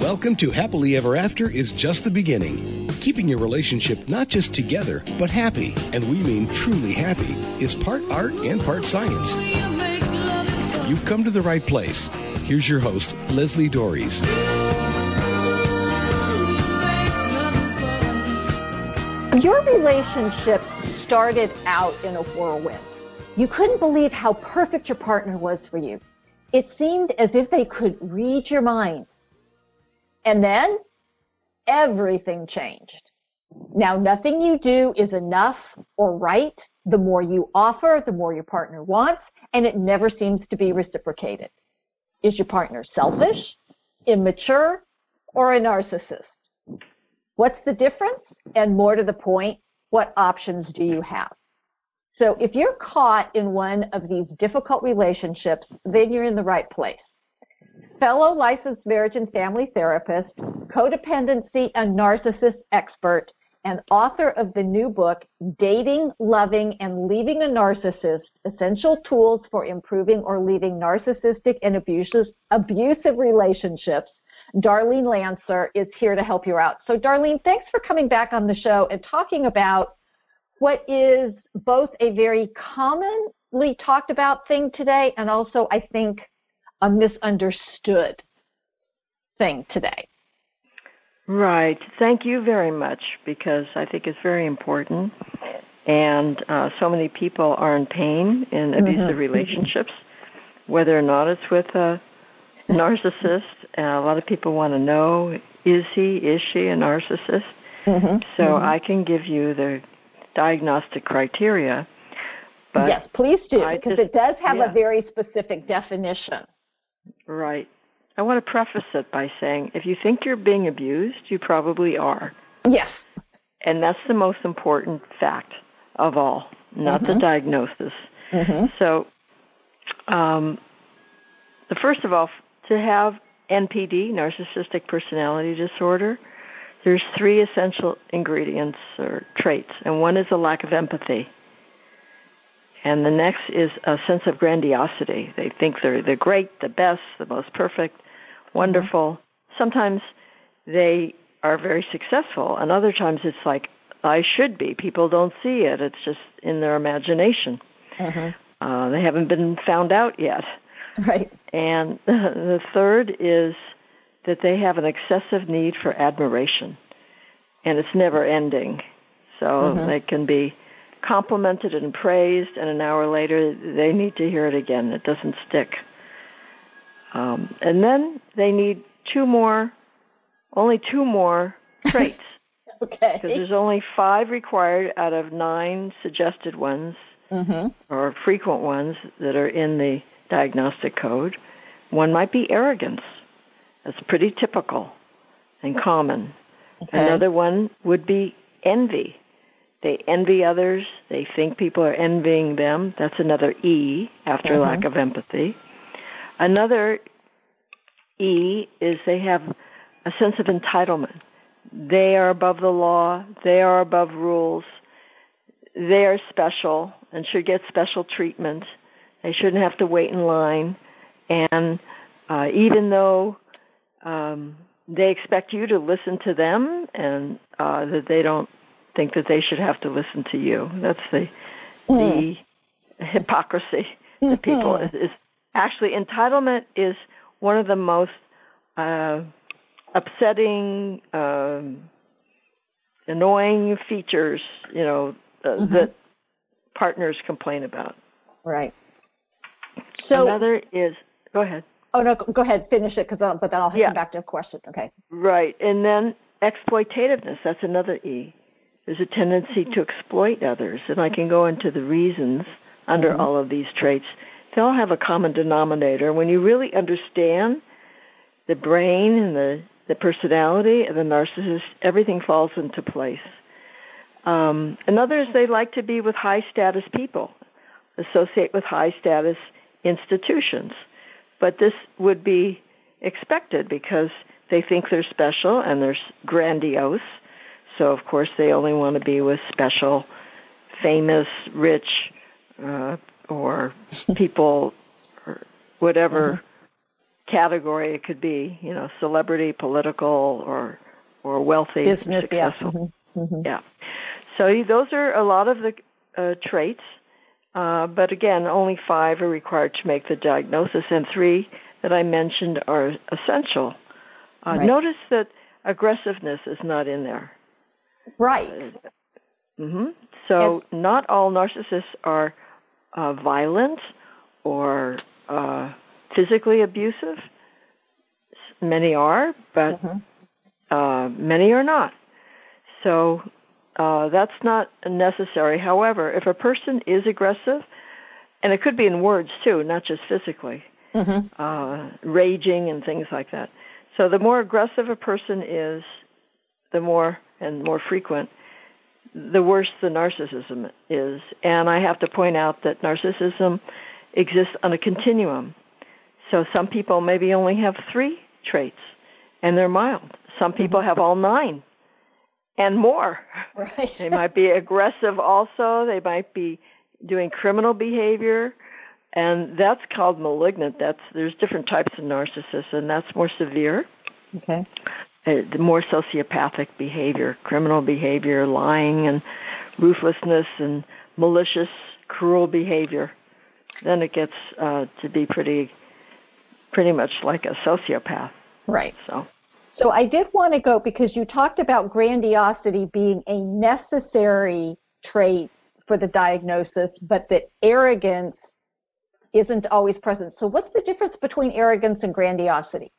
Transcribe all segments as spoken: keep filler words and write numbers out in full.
Welcome to Happily Ever After is just the beginning. Keeping your relationship not just together, but happy, and we mean truly happy, is part art and part science. You've come to the right place. Here's your host, Leslie Dorries. Your relationship started out in a whirlwind. You couldn't believe how perfect your partner was for you. It seemed as if they could read your mind. And then everything changed. Now, nothing you do is enough or right. The more you offer, the more your partner wants, and it never seems to be reciprocated. Is your partner selfish, immature, or a narcissist? What's the difference? And more to the point, what options do you have? So if you're caught in one of these difficult relationships, then you're in the right place. Fellow licensed marriage and family therapist, codependency and narcissist expert, and author of the new book, Dating, Loving, and Leaving a Narcissist, Essential Tools for Improving or Leaving Narcissistic and Abusive, abusive Relationships, Darlene Lancer is here to help you out. So, Darlene, thanks for coming back on the show and talking about what is both a very commonly talked about thing today and also, I think, a misunderstood thing today. Right. Thank you very much, because I think it's very important. And uh, so many people are in pain in abusive mm-hmm. relationships, whether or not it's with a narcissist. Uh, a lot of people want to know, is he, is she a narcissist? Mm-hmm. So mm-hmm. I can give you the diagnostic criteria. But yes, please do, I because just, it does have yeah. a very specific definition. Right. I want to preface it by saying, if you think you're being abused, you probably are. Yes. And that's the most important fact of all, not mm-hmm. the diagnosis. Mm-hmm. So, um, the first of all, to have N P D, narcissistic personality disorder, there's three essential ingredients or traits, and one is a lack of empathy. And the next is a sense of grandiosity. They think they're the great, the best, the most perfect, wonderful. Mm-hmm. Sometimes they are very successful, and other times it's like, I should be. People don't see it. It's just in their imagination. Mm-hmm. Uh, they haven't been found out yet. Right. And the third is that they have an excessive need for admiration, and it's never ending. So mm-hmm. they can be complimented and praised, and an hour later they need to hear it again. It doesn't stick. Um, and then they need two more, only two more traits. Okay. Because there's only five required out of nine suggested ones mm-hmm. or frequent ones that are in the diagnostic code. One might be arrogance. That's pretty typical and common. Okay. Another one would be envy. They envy others. They think people are envying them. That's another E after mm-hmm. lack of empathy. Another E is they have a sense of entitlement. They are above the law. They are above rules. They are special and should get special treatment. They shouldn't have to wait in line. And uh, even though um, they expect you to listen to them and uh, that they don't think that they should have to listen to you. That's the the mm. hypocrisy that people is, is actually entitlement is one of the most uh, upsetting, um, annoying features, you know, uh, mm-hmm. that partners complain about. Right. So another is go ahead. Oh no, go ahead, finish it, because but then I'll come yeah. back to a question. Okay. Right, and then exploitativeness. That's another E. There's a tendency to exploit others, and I can go into the reasons under mm-hmm. all of these traits. They all have a common denominator. When you really understand the brain and the, the personality of the narcissist, everything falls into place. Um, and others, they like to be with high-status people, associate with high-status institutions. But this would be expected because they think they're special and they're grandiose. So, of course, they only want to be with special, famous, rich, uh, or people, or whatever category it could be, you know, celebrity, political, or or wealthy, business, successful. Yeah. Mm-hmm. yeah. So those are a lot of the uh, traits, uh, but again, only five are required to make the diagnosis, and three that I mentioned are essential. Uh, right. Notice that aggressiveness is not in there. Right. Uh, mm-hmm. So and, not all narcissists are uh, violent or uh, physically abusive. Many are, but mm-hmm. uh, many are not. So uh, that's not necessary. However, if a person is aggressive, and it could be in words too, not just physically, mm-hmm. uh, raging and things like that. So the more aggressive a person is, the more and more frequent, the worse the narcissism is. And I have to point out that narcissism exists on a continuum. So some people maybe only have three traits, and they're mild. Some people have all nine and more. Right. They might be aggressive also. They might be doing criminal behavior. And that's called malignant. That's there's different types of narcissists, and that's more severe. Okay. Uh, the more sociopathic behavior, criminal behavior, lying and ruthlessness and malicious, cruel behavior. Then it gets uh, to be pretty pretty much like a sociopath. Right. So so I did want to go, because you talked about grandiosity being a necessary trait for the diagnosis, but that arrogance isn't always present. So what's the difference between arrogance and grandiosity?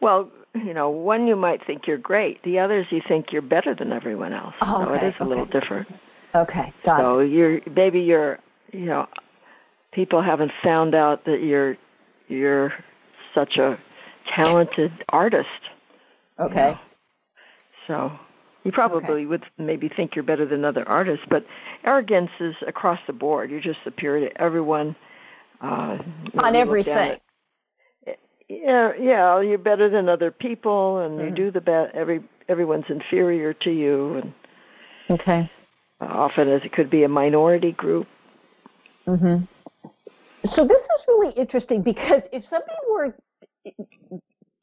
Well, you know, one you might think you're great. The others you think you're better than everyone else. Oh, okay, so it is a okay. little different. Okay, got so it. So you're, maybe you're, you know, people haven't found out that you're you're such a talented artist. Okay. You know? So you probably okay. would maybe think you're better than other artists, but arrogance is across the board. You're just superior to everyone. Uh, On everything. At, yeah, yeah, you're better than other people, and mm-hmm. you do the best. Every everyone's inferior to you, and okay. often as it could be a minority group. Mm-hmm. So this is really interesting, because if somebody were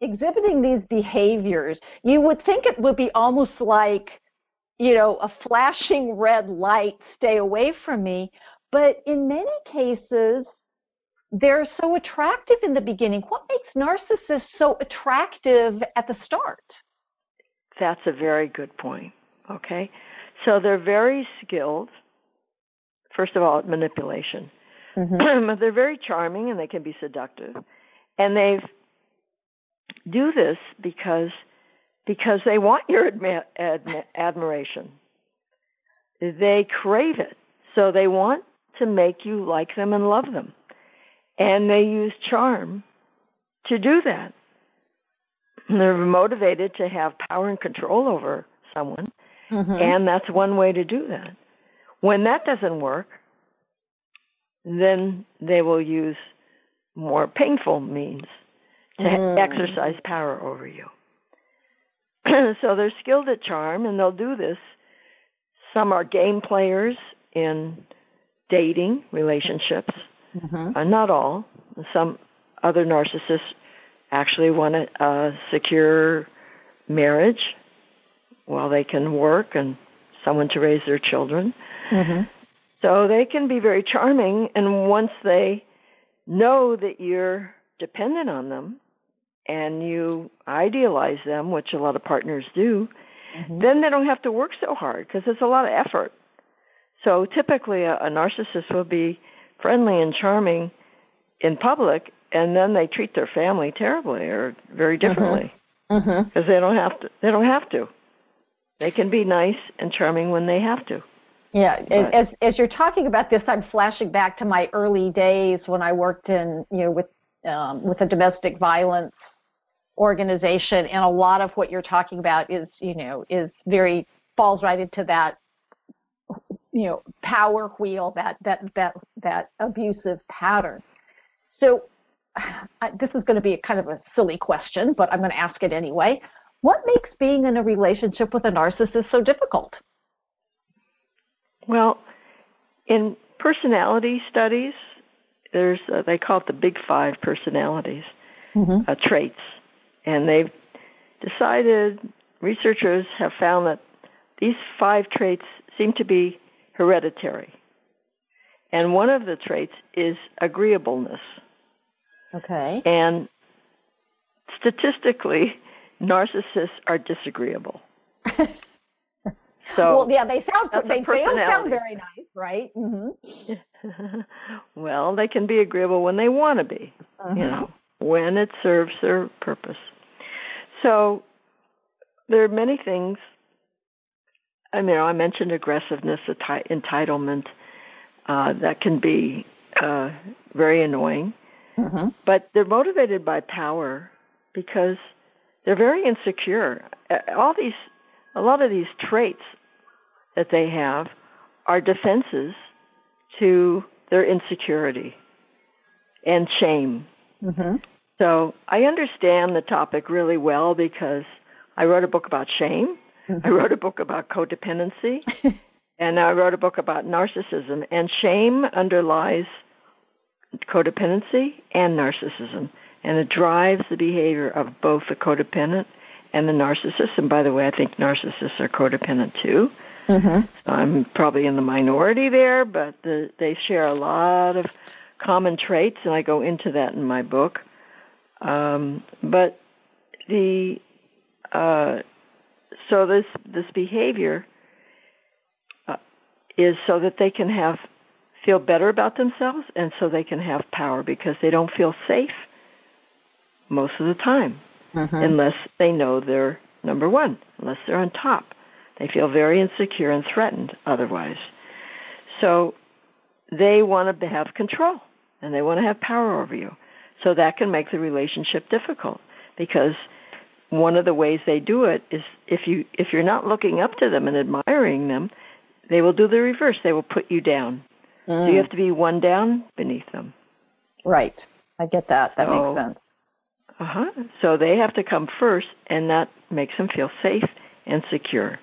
exhibiting these behaviors, you would think it would be almost like, you know, a flashing red light, stay away from me. But in many cases, they're so attractive in the beginning. What makes narcissists so attractive at the start? That's a very good point. Okay. So they're very skilled, first of all, at manipulation. Mm-hmm. They're very charming, and they can be seductive. And they've do this because because they want your admi- admi- admiration. They crave it. So they want to make you like them and love them. And they use charm to do that. And they're motivated to have power and control over someone. Mm-hmm. And that's one way to do that. When that doesn't work, then they will use more painful means to mm. exercise power over you. So they're skilled at charm, and they'll do this. Some are game players in dating relationships. Mm-hmm. Uh, not all. Some other narcissists actually want a uh, secure marriage while they can work and someone to raise their children. Mm-hmm. So they can be very charming, and once they know that you're dependent on them, and you idealize them, which a lot of partners do, mm-hmm. then they don't have to work so hard, because it's a lot of effort. So typically a, a narcissist will be friendly and charming in public, and then they treat their family terribly or very differently, because mm-hmm. mm-hmm. they don't have to. They don't have to. They can be nice and charming when they have to. Yeah, but as as you're talking about this, I'm flashing back to my early days when I worked in, you know, with Um, with a domestic violence organization, and a lot of what you're talking about is, you know, is very falls right into that, you know, power wheel, that that that that abusive pattern. So, uh, this is going to be a kind of a silly question, but I'm going to ask it anyway. What makes being in a relationship with a narcissist so difficult? Well, in personality studies, there's uh, they call it the big five personalities, mm-hmm. uh, traits. And they've decided, researchers have found that these five traits seem to be hereditary. And one of the traits is agreeableness. Okay. And statistically, narcissists are disagreeable. So well, yeah, they sound they, they don't sound very nice, right? Mm-hmm. Well, they can be agreeable when they want to be, uh-huh. you know, when it serves their purpose. So there are many things. I mean, I mentioned aggressiveness, enti- entitlement. Uh, that can be uh, very annoying. Mm-hmm. But they're motivated by power because they're very insecure. All these, a lot of these traits that they have are defenses to their insecurity and shame. Mm-hmm. So I understand the topic really well because I wrote a book about shame. Mm-hmm. I wrote a book about codependency. And I wrote a book about narcissism, and shame underlies codependency and narcissism, and it drives the behavior of both the codependent and the narcissist. And by the way, I think narcissists are codependent too. Mm-hmm. So I'm probably in the minority there, but the, they share a lot of common traits, and I go into that in my book. Um, but the uh, so this this behavior. Is so that they can have feel better about themselves, and so they can have power because they don't feel safe most of the time, mm-hmm. unless they know they're number one, unless they're on top. They feel very insecure and threatened otherwise. So they want to have control, and they want to have power over you. So that can make the relationship difficult because one of the ways they do it is if you if you're not looking up to them and admiring them, they will do the reverse. They will put you down. Mm. So you have to be one down beneath them. Right. I get that. That so, makes sense. Uh-huh. So they have to come first, and that makes them feel safe and secure.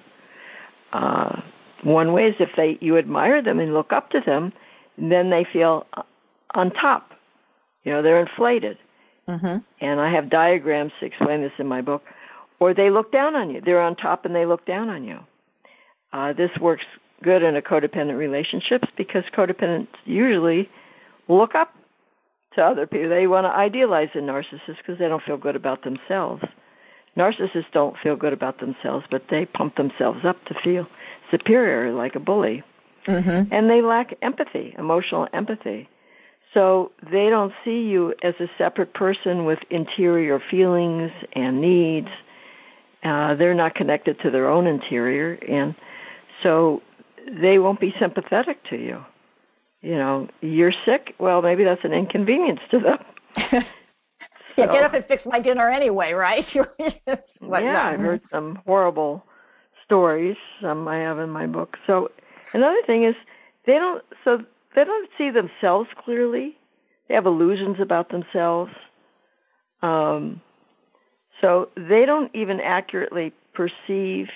Uh, one way is if they you admire them and look up to them, then they feel on top. You know, they're inflated. Mm-hmm. And I have diagrams to explain this in my book. Or they look down on you. They're on top, and they look down on you. Uh, this works good in a codependent relationships because codependents usually look up to other people. They want to idealize a narcissist because they don't feel good about themselves. Narcissists don't feel good about themselves, but they pump themselves up to feel superior, like a bully. Mm-hmm. And they lack empathy, emotional empathy. So they don't see you as a separate person with interior feelings and needs. Uh, they're not connected to their own interior, and so they won't be sympathetic to you. You know, you're sick? Well, maybe that's an inconvenience to them. Yeah, so, get up and fix my dinner anyway, right? like, yeah, no. I've heard some horrible stories, some I have in my book. So another thing is they don't, so they don't see themselves clearly. They have illusions about themselves. Um, so they don't even accurately perceive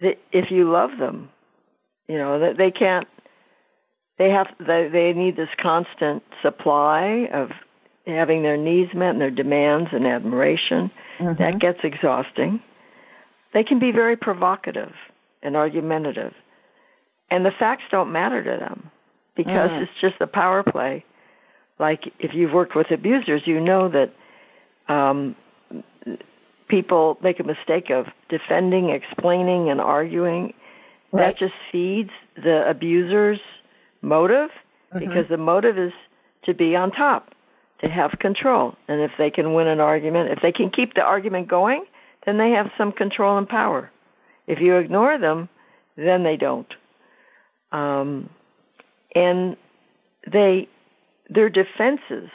that if you love them, you know, they can't, they have, they, they need this constant supply of having their needs met and their demands and admiration. Mm-hmm. That gets exhausting. They can be very provocative and argumentative. And the facts don't matter to them because mm-hmm. it's just a power play. Like if you've worked with abusers, you know that um, people make a mistake of defending, explaining, and arguing. Right. That just feeds the abuser's motive, mm-hmm. because the motive is to be on top, to have control. And if they can win an argument, if they can keep the argument going, then they have some control and power. If you ignore them, then they don't. Um, and they, their defenses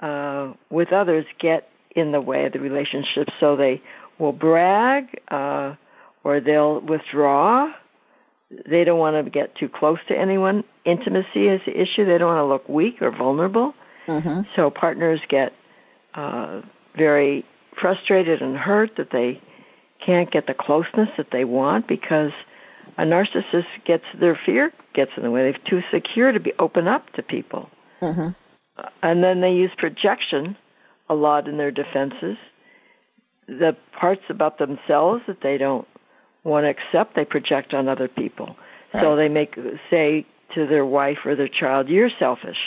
uh, with others get in the way of the relationship, so they will brag uh, or they'll withdraw. They don't want to get too close to anyone. Intimacy is the issue. They don't want to look weak or vulnerable. Mm-hmm. So partners get uh, very frustrated and hurt that they can't get the closeness that they want because a narcissist gets, their fear gets in the way. They're too secure to be open up to people. Mm-hmm. And then they use projection a lot in their defenses. The parts about themselves that they don't want to accept, they project on other people. Right. So they make say to their wife or their child, "You're selfish."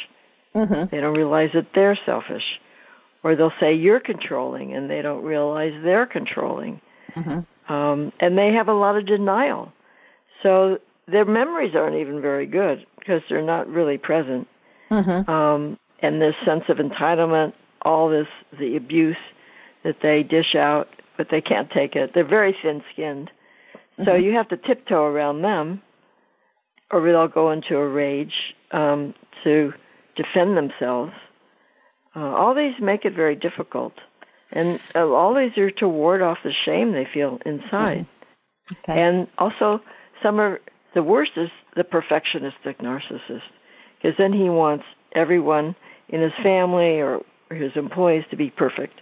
Mm-hmm. They don't realize that they're selfish. Or they'll say, "You're controlling," and they don't realize they're controlling. Mm-hmm. Um, and they have a lot of denial. So their memories aren't even very good because they're not really present. Mm-hmm. Um, and this sense of entitlement, all this, the abuse that they dish out, but they can't take it. They're very thin-skinned. Mm-hmm. So you have to tiptoe around them, or they'll go into a rage um, to defend themselves. Uh, all these make it very difficult. And uh, all these are to ward off the shame they feel inside. Mm-hmm. Okay. And also, some are, the worst is the perfectionistic narcissist, because then he wants everyone in his family or his employees to be perfect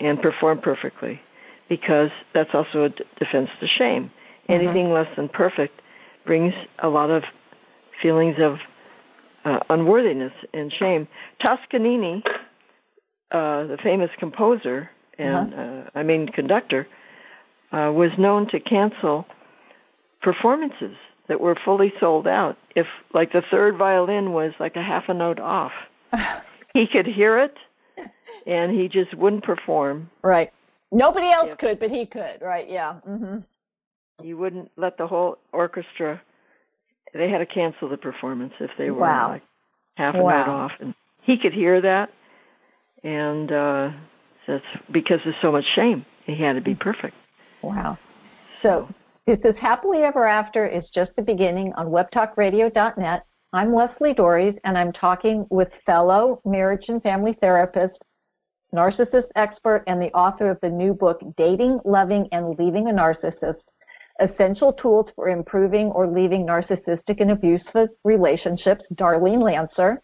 and perform perfectly, because that's also a d- defense to shame. Anything mm-hmm. less than perfect brings a lot of feelings of uh, unworthiness and shame. Toscanini, uh, the famous composer and, mm-hmm. uh, I mean, conductor, uh, was known to cancel performances that were fully sold out. If, like, the third violin was, like, a half a note off, he could hear it, and he just wouldn't perform. Right. Nobody else yeah. could, but he could, right, yeah. Mm-hmm. He wouldn't let the whole orchestra, they had to cancel the performance if they were, wow. like, half a wow. note off. And he could hear that, and uh, that's because there's so much shame. He had to be perfect. Wow. So... This is Happily Ever After. It's just the beginning on web talk radio dot net. I'm Leslie Dorries, and I'm talking with fellow marriage and family therapist, narcissist expert, and the author of the new book, Dating, Loving, and Leaving a Narcissist, Essential Tools for Improving or Leaving Narcissistic and Abusive Relationships, Darlene Lancer.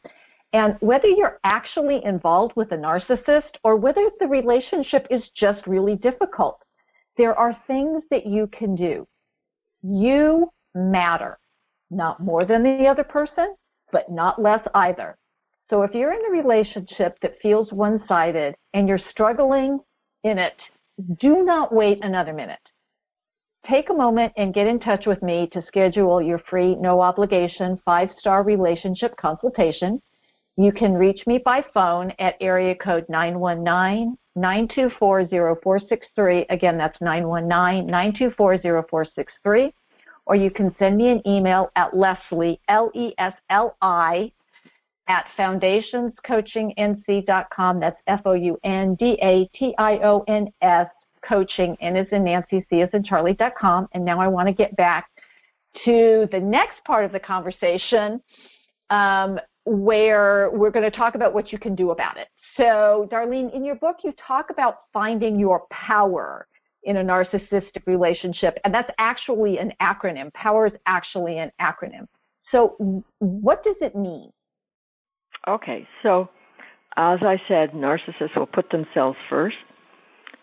And whether you're actually involved with a narcissist or whether the relationship is just really difficult, there are things that you can do. You matter, not more than the other person, but not less either. So if you're in a relationship that feels one-sided and you're struggling in it, do not wait another minute. Take a moment and get in touch with me to schedule your free, no-obligation, five-star relationship consultation. You can reach me by phone at area code nine one nine, nine two four, zero four six three. Again, that's nine one nine, nine two four, zero four six three. Or you can send me an email at Leslie, L E S L I, at foundations coaching n c dot com. That's F O U N D A T I O N S, coaching, N as in Nancy, C as in Charlie dot com. And now I want to get back to the next part of the conversation, um, where we're going to talk about what you can do about it. So, Darlene, in your book, you talk about finding your power in a narcissistic relationship, and that's actually an acronym. Power is actually an acronym. So what does it mean? Okay, so as I said, narcissists will put themselves first,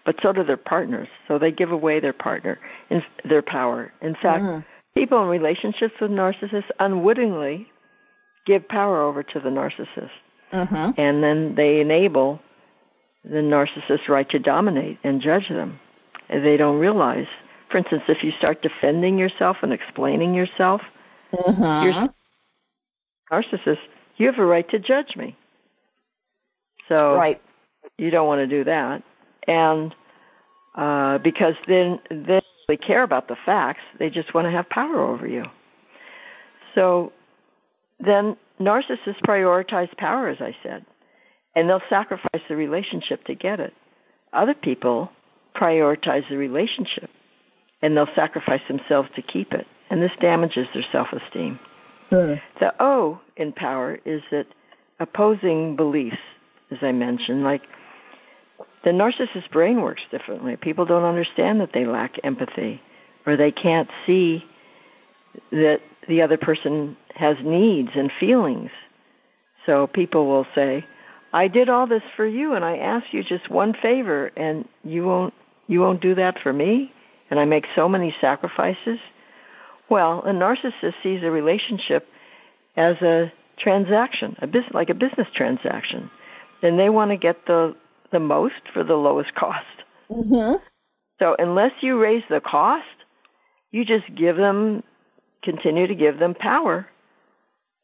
but so do their partners. So they give away their partner, in their power. In fact, mm. people in relationships with narcissists unwittingly give power over to the narcissist. Uh-huh. And then they enable the narcissist's right to dominate and judge them. They don't realize. For instance, if you start defending yourself and explaining yourself, uh-huh. you're narcissist, you have a right to judge me. So right. you don't want to do that. And uh, because then they don't care about the facts. They just want to have power over you. So then... narcissists prioritize power, as I said, and they'll sacrifice the relationship to get it. Other people prioritize the relationship, and they'll sacrifice themselves to keep it, and this damages their self-esteem. Mm. The O in power is that opposing beliefs, as I mentioned, like the narcissist's brain works differently. People don't understand that they lack empathy, or they can't see that the other person has needs and feelings. So people will say, I did all this for you, and I asked you just one favor, and you won't you won't do that for me? And I make so many sacrifices. Well, a narcissist sees a relationship as a transaction, a business, like a business transaction, and they want to get the the most for the lowest cost. Mm-hmm. So unless you raise the cost, you just give them, continue to give them power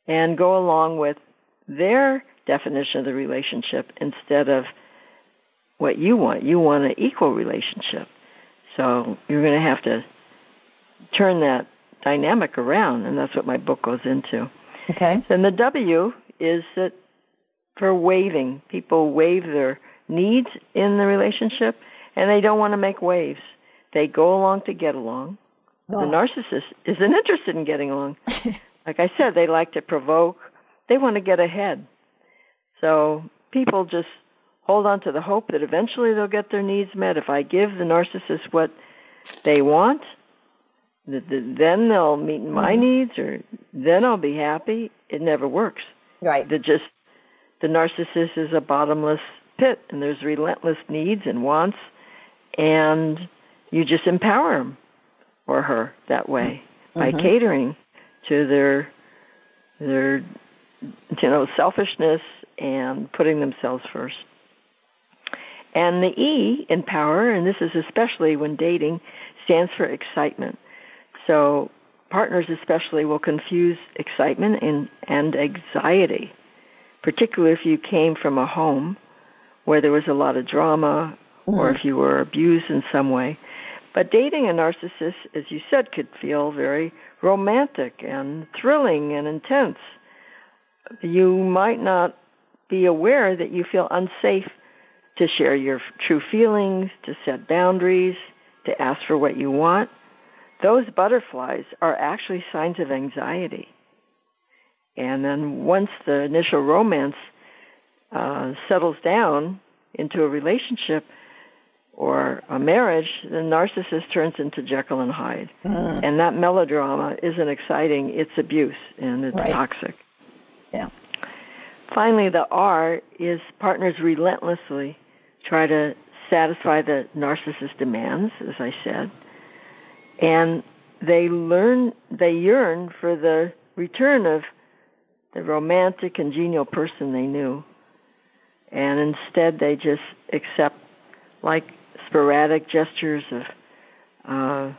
and go along with their definition of the relationship instead of what you want. You want an equal relationship. So you're going to have to turn that dynamic around, and that's what my book goes into. Okay. And the W is that for waiving. People waive their needs in the relationship, and they don't want to make waves. They go along to get along. Oh. The narcissist isn't interested in getting along. Like I said, they like to provoke. They want to get ahead. So people just hold on to the hope that eventually they'll get their needs met. If I give the narcissist what they want, then they'll meet my needs, or then I'll be happy. It never works. Right. The just the narcissist is a bottomless pit, and there's relentless needs and wants, and you just empower him or her that way by mm-hmm. catering to their their you know selfishness and putting themselves first. And the E in power, and this is especially when dating, stands for excitement. So partners especially will confuse excitement and, and anxiety, particularly if you came from a home where there was a lot of drama mm-hmm. or if you were abused in some way. But dating a narcissist, as you said, could feel very romantic and thrilling and intense. You might not be aware that you feel unsafe to share your true feelings, to set boundaries, to ask for what you want. Those butterflies are actually signs of anxiety. And then once the initial romance uh, settles down into a relationship or a marriage, the narcissist turns into Jekyll and Hyde. Mm. And that melodrama isn't exciting. It's abuse, and it's right. toxic. Yeah. Finally, the R is partners relentlessly try to satisfy the narcissist's demands, as I said. And they learn, they yearn for the return of the romantic, congenial person they knew. And instead, they just accept like sporadic gestures of uh,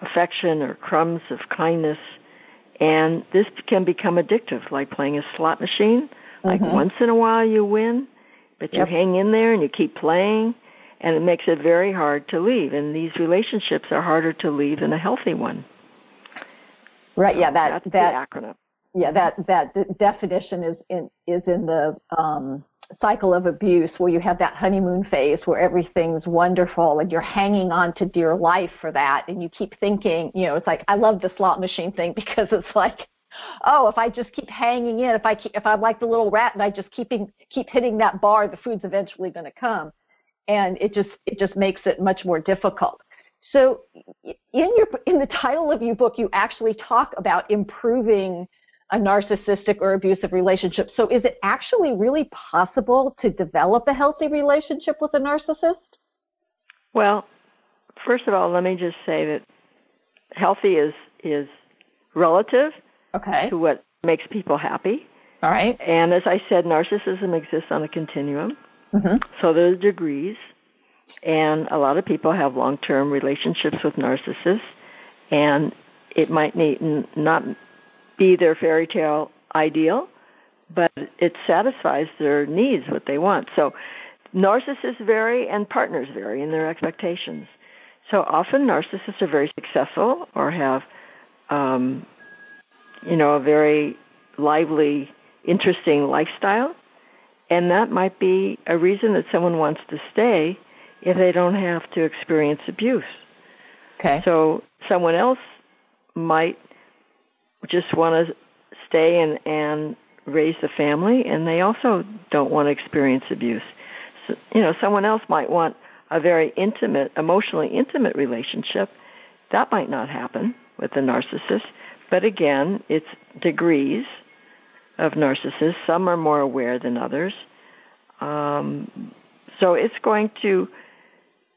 affection or crumbs of kindness. And this can become addictive, like playing a slot machine. Mm-hmm. Like once in a while you win, but you yep. hang in there and you keep playing. And it makes it very hard to leave. And these relationships are harder to leave than a healthy one. Right. Yeah. That, That's that the acronym. Yeah. That that de- definition is in is in the um, cycle of abuse, where you have that honeymoon phase where everything's wonderful and you're hanging on to dear life for that, and you keep thinking, you know, it's like I love the slot machine thing because it's like, oh, if I just keep hanging in, if I keep, if I'm like the little rat and I just keep keep hitting that bar, the food's eventually going to come. And it just it just makes it much more difficult. So in your in the title of your book, you actually talk about improving a narcissistic or abusive relationship. So is it actually really possible to develop a healthy relationship with a narcissist? Well, first of all, let me just say that healthy is is relative okay. to what makes people happy. All right. And as I said, narcissism exists on a continuum. Mm-hmm. So there's degrees, and a lot of people have long-term relationships with narcissists, and it might need, not be their fairy tale ideal, but it satisfies their needs, what they want. So narcissists vary, and partners vary in their expectations. So often narcissists are very successful or have, um, you know, a very lively, interesting lifestyle. And that might be a reason that someone wants to stay if they don't have to experience abuse. Okay. So someone else might just want to stay and, and raise the family, and they also don't want to experience abuse. So, you know, someone else might want a very intimate, emotionally intimate relationship. That might not happen with the narcissist. But again, it's degrees of narcissists. Some are more aware than others. Um, so it's going to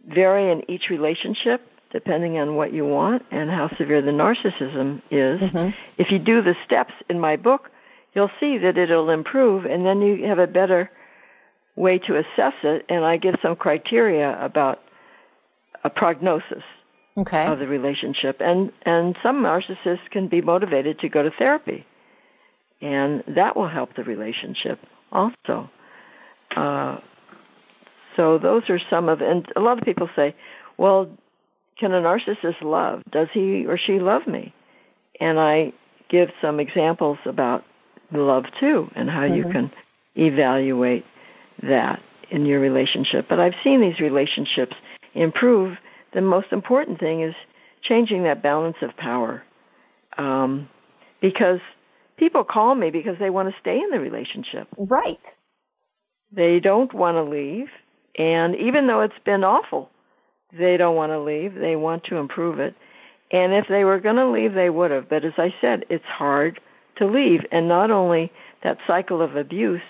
vary in each relationship, depending on what you want and how severe the narcissism is. Mm-hmm. If you do the steps in my book, you'll see that it'll improve, and then you have a better way to assess it, and I give some criteria about a prognosis okay. of the relationship. And, and some narcissists can be motivated to go to therapy, and that will help the relationship also. Uh, so those are some of, and a lot of people say, well, can a narcissist love? Does he or she love me? And I give some examples about love, too, and how mm-hmm. you can evaluate that in your relationship. But I've seen these relationships improve. The most important thing is changing that balance of power. Um, because people call me because they want to stay in the relationship. Right. They don't want to leave. And even though it's been awful, they don't want to leave. They want to improve it. And if they were going to leave, they would have. But as I said, it's hard to leave. And not only that cycle of abuse,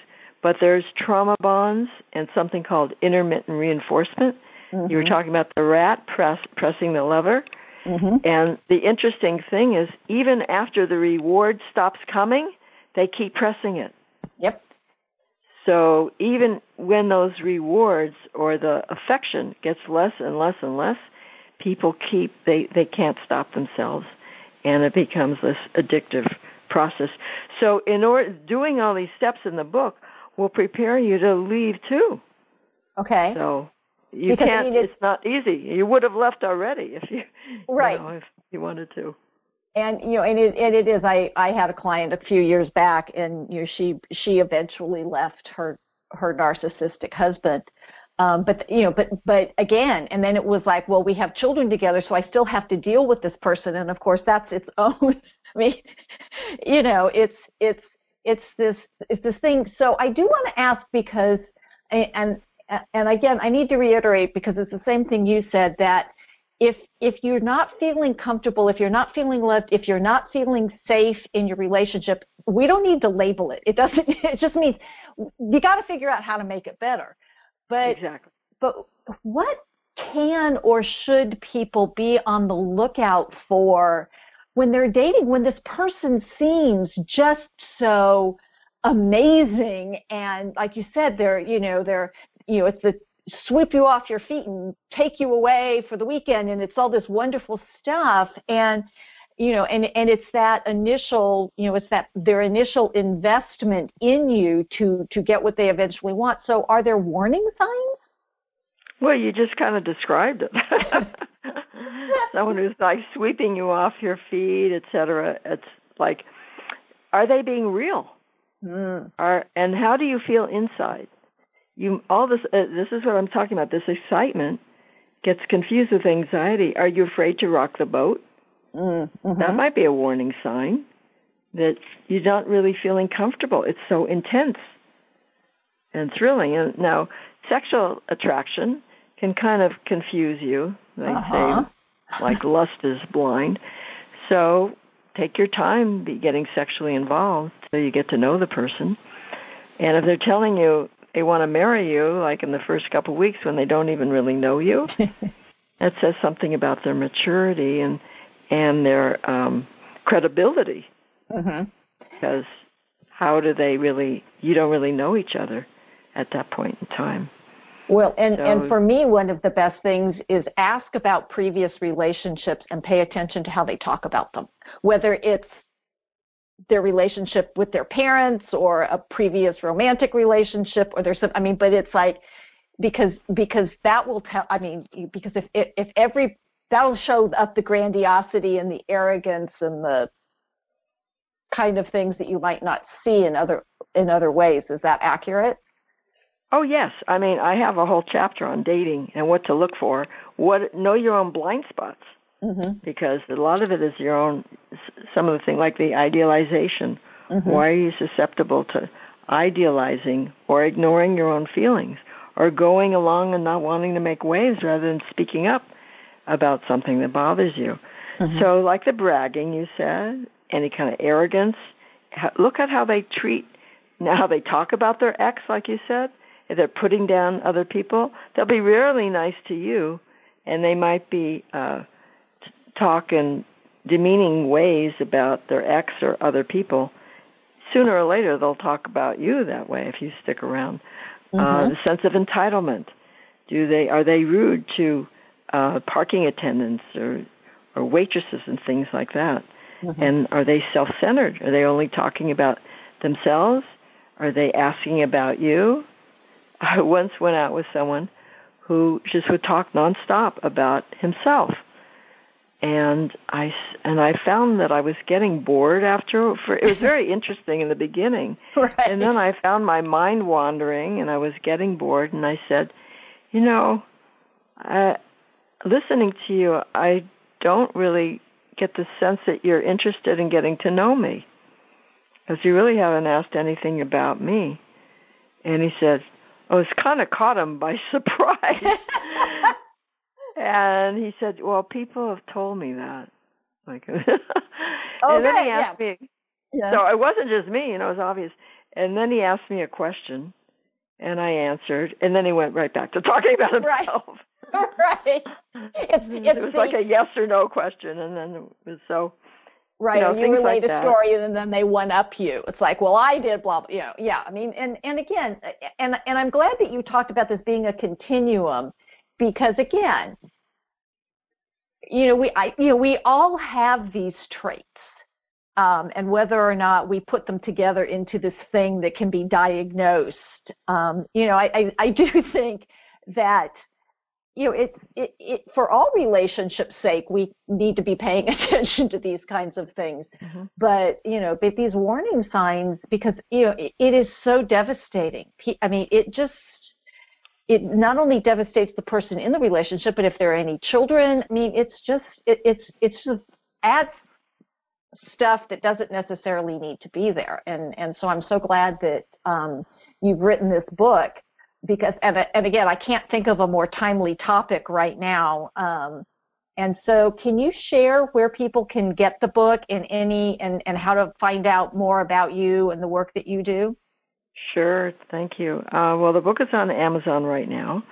but there's trauma bonds and something called intermittent reinforcement. Mm-hmm. You were talking about the rat press, pressing the lever. Mm-hmm. And the interesting thing is, even after the reward stops coming, they keep pressing it. Yep. So even when those rewards or the affection gets less and less and less, people keep, they, they can't stop themselves, and it becomes this addictive process. So in order, doing all these steps in the book will prepare you to leave too. Okay. So you because can't, you needed, it's not easy. You would have left already if you, right. you, know, if you wanted to. And, you know, and it, and it is, I, I had a client a few years back, and, you know, she, she eventually left her, her narcissistic husband. Um, but, you know, but, but again, and then it was like, well, we have children together, so I still have to deal with this person. And of course that's its own, I mean, you know, it's, it's, it's this, it's this thing. So I do want to ask, because, and, and again, I need to reiterate, because it's the same thing you said, that If if you're not feeling comfortable, if you're not feeling loved, if you're not feeling safe in your relationship, we don't need to label it. It doesn't. It just means you got to figure out how to make it better. But exactly. But what can or should people be on the lookout for when they're dating? When this person seems just so amazing, and like you said, they're you know they're you know it's the sweep you off your feet and take you away for the weekend, and it's all this wonderful stuff, and you know and and it's that initial you know it's that their initial investment in you to to get what they eventually want. So are there warning signs? Well, you just kind of described it. Someone who's like sweeping you off your feet, etc. It's like, are they being real? mm. Are and how do you feel inside? You, all this, uh, this is what I'm talking about. This excitement gets confused with anxiety. Are you afraid to rock the boat? Mm-hmm. That might be a warning sign that you're not really feeling comfortable. It's so intense and thrilling. And now, sexual attraction can kind of confuse you. They uh-huh. say, like, lust is blind. So take your time, be getting sexually involved so you get to know the person. And if they're telling you they want to marry you, like in the first couple of weeks when they don't even really know you, that says something about their maturity and and their um, credibility. Mm-hmm. Because how do they really, you don't really know each other at that point in time. Well, and, so, and for me, one of the best things is ask about previous relationships and pay attention to how they talk about them, whether it's their relationship with their parents or a previous romantic relationship, or there's some, I mean, but it's like, because, because that will tell, I mean, because if, if every, that'll show up the grandiosity and the arrogance and the kind of things that you might not see in other, in other ways. Is that accurate? Oh, yes. I mean, I have a whole chapter on dating and what to look for, what, know your own blind spots. Mm-hmm. Because a lot of it is your own, some of the things like the idealization. Mm-hmm. Why are you susceptible to idealizing or ignoring your own feelings or going along and not wanting to make waves rather than speaking up about something that bothers you? Mm-hmm. So like the bragging you said, any kind of arrogance, look at how they treat, how they talk about their ex, like you said. If they're putting down other people, they'll be rarely nice to you. and they might be uh, t- talk in demeaning ways about their ex or other people. Sooner or later, they'll talk about you that way if you stick around. Mm-hmm. Uh, the sense of entitlement. Do they are they rude to uh, parking attendants or or waitresses and things like that? Mm-hmm. And are they self-centered? Are they only talking about themselves? Are they asking about you? I once went out with someone who just would talk nonstop about himself. And I, and I found that I was getting bored after. For, it was very interesting in the beginning. Right. And then I found my mind wandering, and I was getting bored, and I said, you know, uh, listening to you, I don't really get the sense that you're interested in getting to know me, because you really haven't asked anything about me. And he said, oh, it's kind of caught him by surprise. And he said, well, people have told me that. Like, and okay, then he asked yeah. me, yeah. so it wasn't just me, you know, it was obvious. And then he asked me a question, and I answered, and then he went right back to talking about himself. Right. right. It's, it's it was the, like a yes or no question, and then it was so. Right, you know, and you relate like a story, and then they one up you. It's like, well, I did blah blah. You know, yeah. I mean, and and again, and and I'm glad that you talked about this being a continuum, because again, you know, we I you know we all have these traits, um, and whether or not we put them together into this thing that can be diagnosed, um, you know, I, I I do think that. You know, it, it, it, for all relationships' sake, we need to be paying attention to these kinds of things. Mm-hmm. But, you know, but these warning signs, because, you know, it, it is so devastating. I mean, it just, it not only devastates the person in the relationship, but if there are any children, I mean, it's just, it, it's, it's just adds stuff that doesn't necessarily need to be there. And, and so I'm so glad that um, you've written this book. Because, and, and again, I can't think of a more timely topic right now. Um, and so can you share where people can get the book and any, and, and how to find out more about you and the work that you do? Sure. Thank you. Uh, well, the book is on Amazon right now.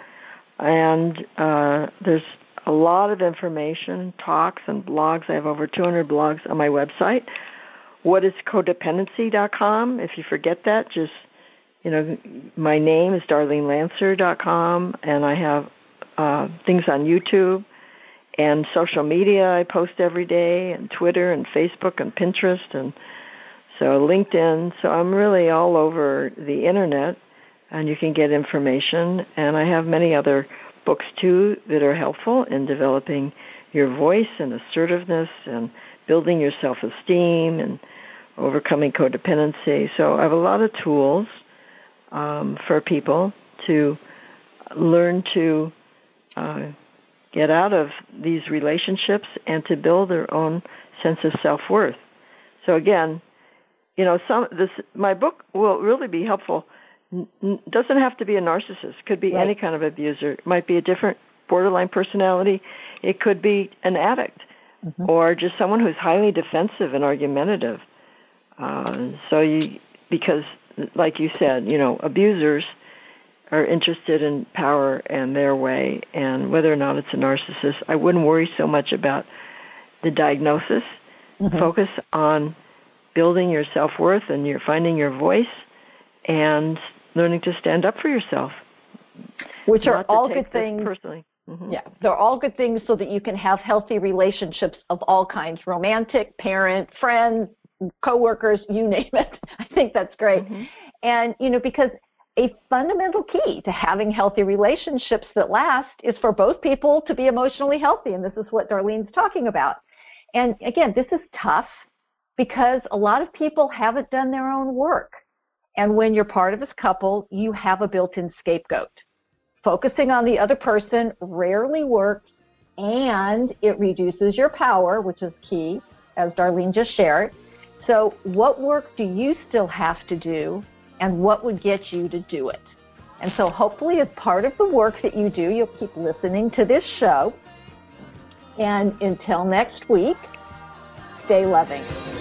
And uh, there's a lot of information, talks and blogs. I have over two hundred blogs on my website. What is codependency dot com. If you forget that, just... You know, my name is Darlene Lancer dot com, and I have uh, things on YouTube and social media. I post every day, and Twitter and Facebook and Pinterest and so LinkedIn. So I'm really all over the internet, and you can get information. And I have many other books too that are helpful in developing your voice and assertiveness and building your self-esteem and overcoming codependency. So I have a lot of tools. Um, for people to learn to uh, get out of these relationships and to build their own sense of self-worth. So again, you know, some this my book will really be helpful. N- doesn't have to be a narcissist. Could be right. Any kind of abuser. It might be a different borderline personality. It could be an addict, mm-hmm. or just someone who's highly defensive and argumentative. Uh, so you because. Like you said, you know, abusers are interested in power and their way, and whether or not it's a narcissist, I wouldn't worry so much about the diagnosis. Mm-hmm. Focus on building your self-worth and your finding your voice and learning to stand up for yourself. Which are all good things. Personally. Mm-hmm. Yeah, they're all good things so that you can have healthy relationships of all kinds, romantic, parent, friend, coworkers, you name it. I think that's great. Mm-hmm. And, you know, because a fundamental key to having healthy relationships that last is for both people to be emotionally healthy. And this is what Darlene's talking about. And again, this is tough because a lot of people haven't done their own work. And when you're part of this couple, you have a built-in scapegoat. Focusing on the other person rarely works, and it reduces your power, which is key, as Darlene just shared. So what work do you still have to do, and what would get you to do it? And so hopefully as part of the work that you do, you'll keep listening to this show. And until next week, stay loving.